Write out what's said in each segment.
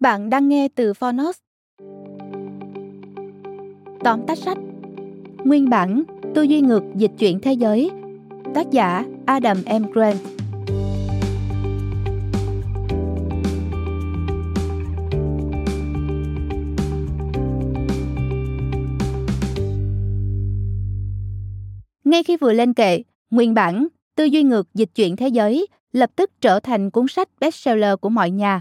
Bạn đang nghe từ Phonos. Tóm tắt sách. Nguyên bản, tư duy ngược dịch chuyển thế giới. Tác giả Adam M. Grant. Ngay khi vừa lên kệ, nguyên bản, tư duy ngược dịch chuyển thế giới lập tức trở thành cuốn sách bestseller của mọi nhà.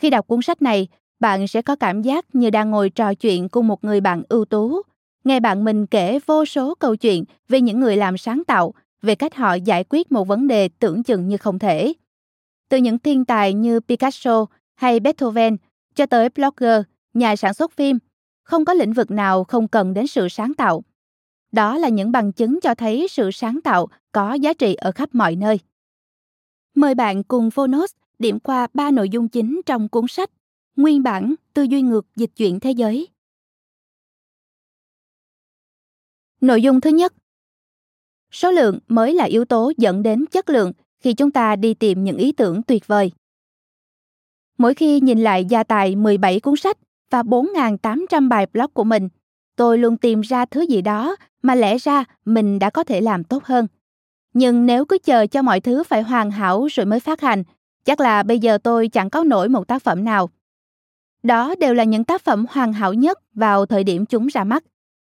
Khi đọc cuốn sách này, bạn sẽ có cảm giác như đang ngồi trò chuyện cùng một người bạn ưu tú, nghe bạn mình kể vô số câu chuyện về những người làm sáng tạo, về cách họ giải quyết một vấn đề tưởng chừng như không thể. Từ những thiên tài như Picasso hay Beethoven cho tới blogger, nhà sản xuất phim, không có lĩnh vực nào không cần đến sự sáng tạo. Đó là những bằng chứng cho thấy sự sáng tạo có giá trị ở khắp mọi nơi. Mời bạn cùng Phonos điểm qua 3 nội dung chính trong cuốn sách Nguyên bản, tư duy ngược dịch chuyển thế giới. Nội dung thứ nhất, số lượng mới là yếu tố dẫn đến chất lượng khi chúng ta đi tìm những ý tưởng tuyệt vời. Mỗi khi nhìn lại gia tài 17 cuốn sách và 4.800 bài blog của mình, tôi luôn tìm ra thứ gì đó mà lẽ ra mình đã có thể làm tốt hơn. Nhưng nếu cứ chờ cho mọi thứ phải hoàn hảo rồi mới phát hành, chắc là bây giờ tôi chẳng có nổi một tác phẩm nào. Đó đều là những tác phẩm hoàn hảo nhất vào thời điểm chúng ra mắt.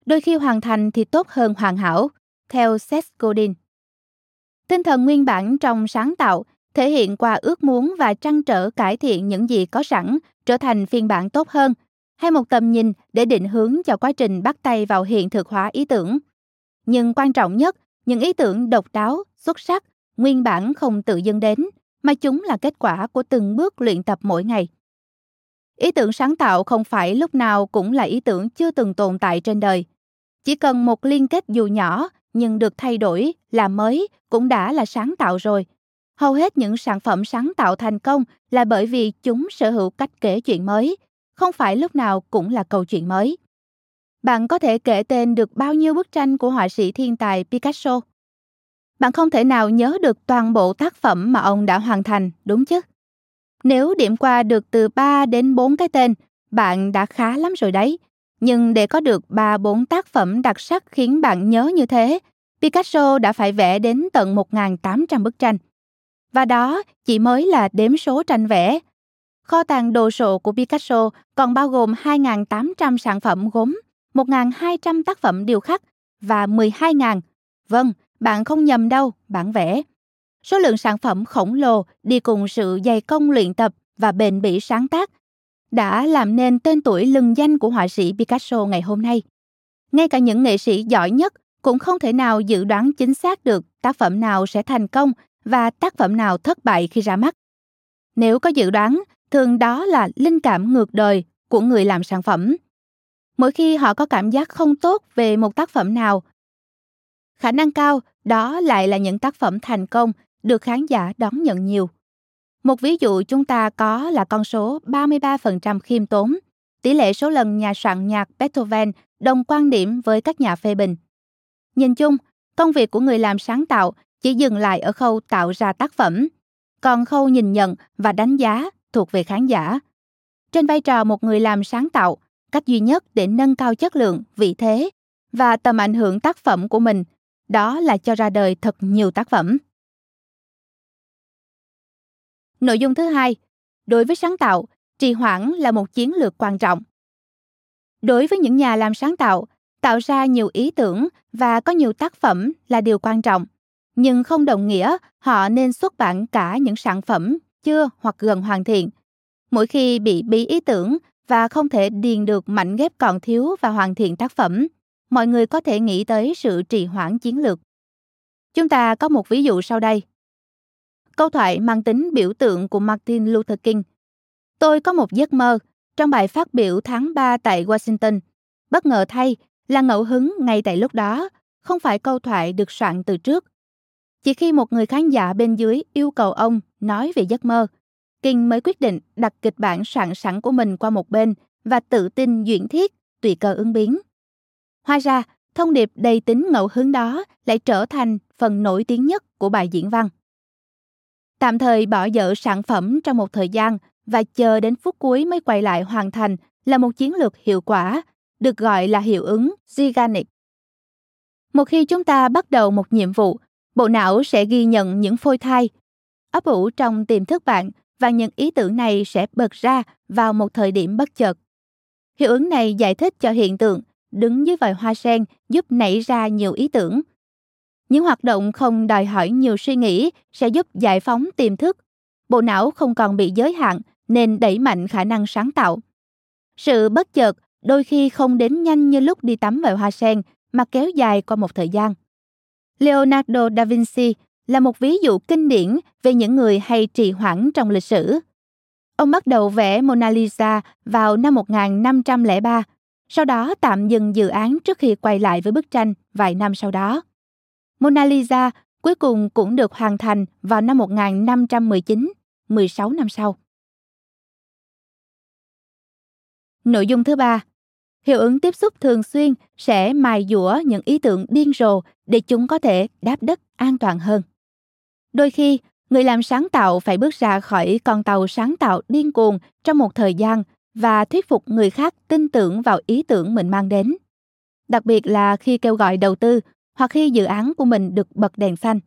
Đôi khi hoàn thành thì tốt hơn hoàn hảo, theo Seth Godin. Tinh thần nguyên bản trong sáng tạo thể hiện qua ước muốn và trăn trở cải thiện những gì có sẵn trở thành phiên bản tốt hơn, hay một tầm nhìn để định hướng cho quá trình bắt tay vào hiện thực hóa ý tưởng. Nhưng quan trọng nhất, những ý tưởng độc đáo, xuất sắc, nguyên bản không tự dưng đến, mà chúng là kết quả của từng bước luyện tập mỗi ngày. Ý tưởng sáng tạo không phải lúc nào cũng là ý tưởng chưa từng tồn tại trên đời. Chỉ cần một liên kết dù nhỏ nhưng được thay đổi, làm mới cũng đã là sáng tạo rồi. Hầu hết những sản phẩm sáng tạo thành công là bởi vì chúng sở hữu cách kể chuyện mới, không phải lúc nào cũng là câu chuyện mới. Bạn có thể kể tên được bao nhiêu bức tranh của họa sĩ thiên tài Picasso? Bạn không thể nào nhớ được toàn bộ tác phẩm mà ông đã hoàn thành, đúng chứ? Nếu điểm qua được từ 3 đến 4 cái tên, bạn đã khá lắm rồi đấy. Nhưng để có được 3-4 tác phẩm đặc sắc khiến bạn nhớ như thế, Picasso đã phải vẽ đến tận 1.800 bức tranh. Và đó chỉ mới là đếm số tranh vẽ. Kho tàng đồ sộ của Picasso còn bao gồm 2.800 sản phẩm gốm, 1.200 tác phẩm điêu khắc và 12.000. Vâng, bạn không nhầm đâu, bản vẽ. Số lượng sản phẩm khổng lồ đi cùng sự dày công luyện tập và bền bỉ sáng tác đã làm nên tên tuổi lừng danh của họa sĩ Picasso ngày hôm nay. Ngay cả những nghệ sĩ giỏi nhất cũng không thể nào dự đoán chính xác được tác phẩm nào sẽ thành công và tác phẩm nào thất bại khi ra mắt. Nếu có dự đoán, thường đó là linh cảm ngược đời của người làm sản phẩm. Mỗi khi họ có cảm giác không tốt về một tác phẩm nào, khả năng cao, đó lại là những tác phẩm thành công được khán giả đón nhận nhiều. Một ví dụ chúng ta có là con số 33% khiêm tốn, tỷ lệ số lần nhà soạn nhạc Beethoven đồng quan điểm với các nhà phê bình. Nhìn chung, công việc của người làm sáng tạo chỉ dừng lại ở khâu tạo ra tác phẩm, còn khâu nhìn nhận và đánh giá thuộc về khán giả. Trên vai trò một người làm sáng tạo, cách duy nhất để nâng cao chất lượng, vị thế và tầm ảnh hưởng tác phẩm của mình, đó là cho ra đời thật nhiều tác phẩm. Nội dung thứ hai, đối với sáng tạo, trì hoãn là một chiến lược quan trọng. Đối với những nhà làm sáng tạo, tạo ra nhiều ý tưởng và có nhiều tác phẩm là điều quan trọng, nhưng không đồng nghĩa họ nên xuất bản cả những sản phẩm chưa hoặc gần hoàn thiện. Mỗi khi bị bí ý tưởng và không thể điền được mảnh ghép còn thiếu và hoàn thiện tác phẩm, mọi người có thể nghĩ tới sự trì hoãn chiến lược. Chúng ta có một ví dụ sau đây. Câu thoại mang tính biểu tượng của Martin Luther King. Tôi có một giấc mơ, trong bài phát biểu tháng 3 tại Washington. Bất ngờ thay là ngẫu hứng ngay tại lúc đó, không phải câu thoại được soạn từ trước. Chỉ khi một người khán giả bên dưới yêu cầu ông nói về giấc mơ, King mới quyết định đặt kịch bản soạn sẵn của mình qua một bên và tự tin duyễn thiết, tùy cơ ứng biến. Hóa ra, thông điệp đầy tính ngẫu hứng đó lại trở thành phần nổi tiếng nhất của bài diễn văn. Tạm thời bỏ dở sản phẩm trong một thời gian và chờ đến phút cuối mới quay lại hoàn thành là một chiến lược hiệu quả, được gọi là hiệu ứng Zeigarnik. Một khi chúng ta bắt đầu một nhiệm vụ, bộ não sẽ ghi nhận những phôi thai ấp ủ trong tiềm thức bạn và những ý tưởng này sẽ bật ra vào một thời điểm bất chợt. Hiệu ứng này giải thích cho hiện tượng đứng dưới vòi hoa sen giúp nảy ra nhiều ý tưởng. Những hoạt động không đòi hỏi nhiều suy nghĩ sẽ giúp giải phóng tiềm thức. Bộ não không còn bị giới hạn nên đẩy mạnh khả năng sáng tạo. Sự bất chợt đôi khi không đến nhanh như lúc đi tắm vào hoa sen mà kéo dài qua một thời gian. Leonardo da Vinci là một ví dụ kinh điển về những người hay trì hoãn trong lịch sử. Ông bắt đầu vẽ Mona Lisa vào năm 1503, sau đó tạm dừng dự án trước khi quay lại với bức tranh vài năm sau đó. Mona Lisa cuối cùng cũng được hoàn thành vào năm 1519, 16 năm sau. Nội dung thứ ba, hiệu ứng tiếp xúc thường xuyên sẽ mài dũa những ý tưởng điên rồ để chúng có thể đáp đất an toàn hơn. Đôi khi, người làm sáng tạo phải bước ra khỏi con tàu sáng tạo điên cuồng trong một thời gian và thuyết phục người khác tin tưởng vào ý tưởng mình mang đến. Đặc biệt là khi kêu gọi đầu tư hoặc khi dự án của mình được bật đèn xanh.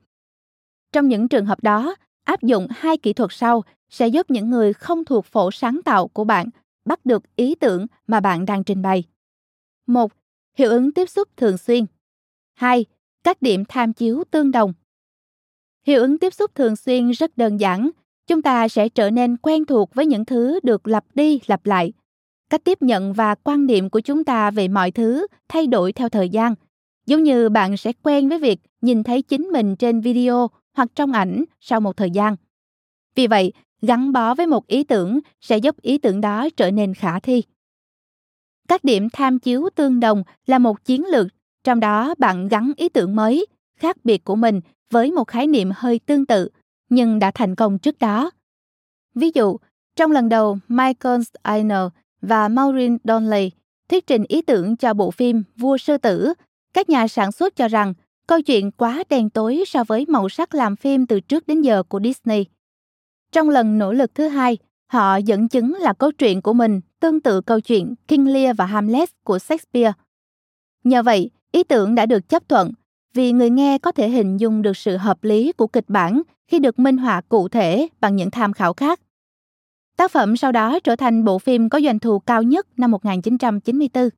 Trong những trường hợp đó, áp dụng hai kỹ thuật sau sẽ giúp những người không thuộc phổ sáng tạo của bạn bắt được ý tưởng mà bạn đang trình bày. 1. Hiệu ứng tiếp xúc thường xuyên. 2. Các điểm tham chiếu tương đồng. Hiệu ứng tiếp xúc thường xuyên rất đơn giản. Chúng ta sẽ trở nên quen thuộc với những thứ được lặp đi lặp lại. Cách tiếp nhận và quan điểm của chúng ta về mọi thứ thay đổi theo thời gian. Giống như bạn sẽ quen với việc nhìn thấy chính mình trên video hoặc trong ảnh sau một thời gian. Vì vậy, gắn bó với một ý tưởng sẽ giúp ý tưởng đó trở nên khả thi. Các điểm tham chiếu tương đồng là một chiến lược, trong đó bạn gắn ý tưởng mới, khác biệt của mình với một khái niệm hơi tương tự, nhưng đã thành công trước đó. Ví dụ, trong lần đầu, Michael Sainer và Maureen Donnelly thuyết trình ý tưởng cho bộ phim Vua Sư Tử, các nhà sản xuất cho rằng câu chuyện quá đen tối so với màu sắc làm phim từ trước đến giờ của Disney. Trong lần nỗ lực thứ hai, họ dẫn chứng là câu chuyện của mình tương tự câu chuyện King Lear và Hamlet của Shakespeare. Nhờ vậy, ý tưởng đã được chấp thuận vì người nghe có thể hình dung được sự hợp lý của kịch bản khi được minh họa cụ thể bằng những tham khảo khác. Tác phẩm sau đó trở thành bộ phim có doanh thu cao nhất năm 1994.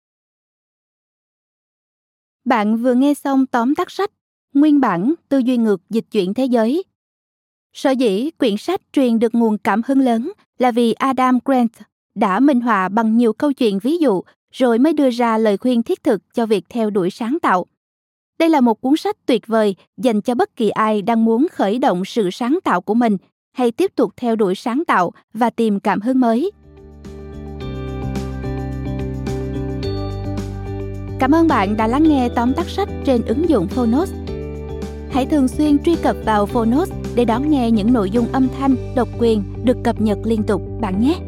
Bạn vừa nghe xong tóm tắt sách Nguyên bản Tư duy ngược dịch chuyển thế giới. Sở dĩ quyển sách truyền được nguồn cảm hứng lớn là vì Adam Grant đã minh họa bằng nhiều câu chuyện ví dụ rồi mới đưa ra lời khuyên thiết thực cho việc theo đuổi sáng tạo. Đây là một cuốn sách tuyệt vời dành cho bất kỳ ai đang muốn khởi động sự sáng tạo của mình hay tiếp tục theo đuổi sáng tạo và tìm cảm hứng mới. Cảm ơn bạn đã lắng nghe tóm tắt sách trên ứng dụng Phonos. Hãy thường xuyên truy cập vào Phonos để đón nghe những nội dung âm thanh độc quyền được cập nhật liên tục bạn nhé!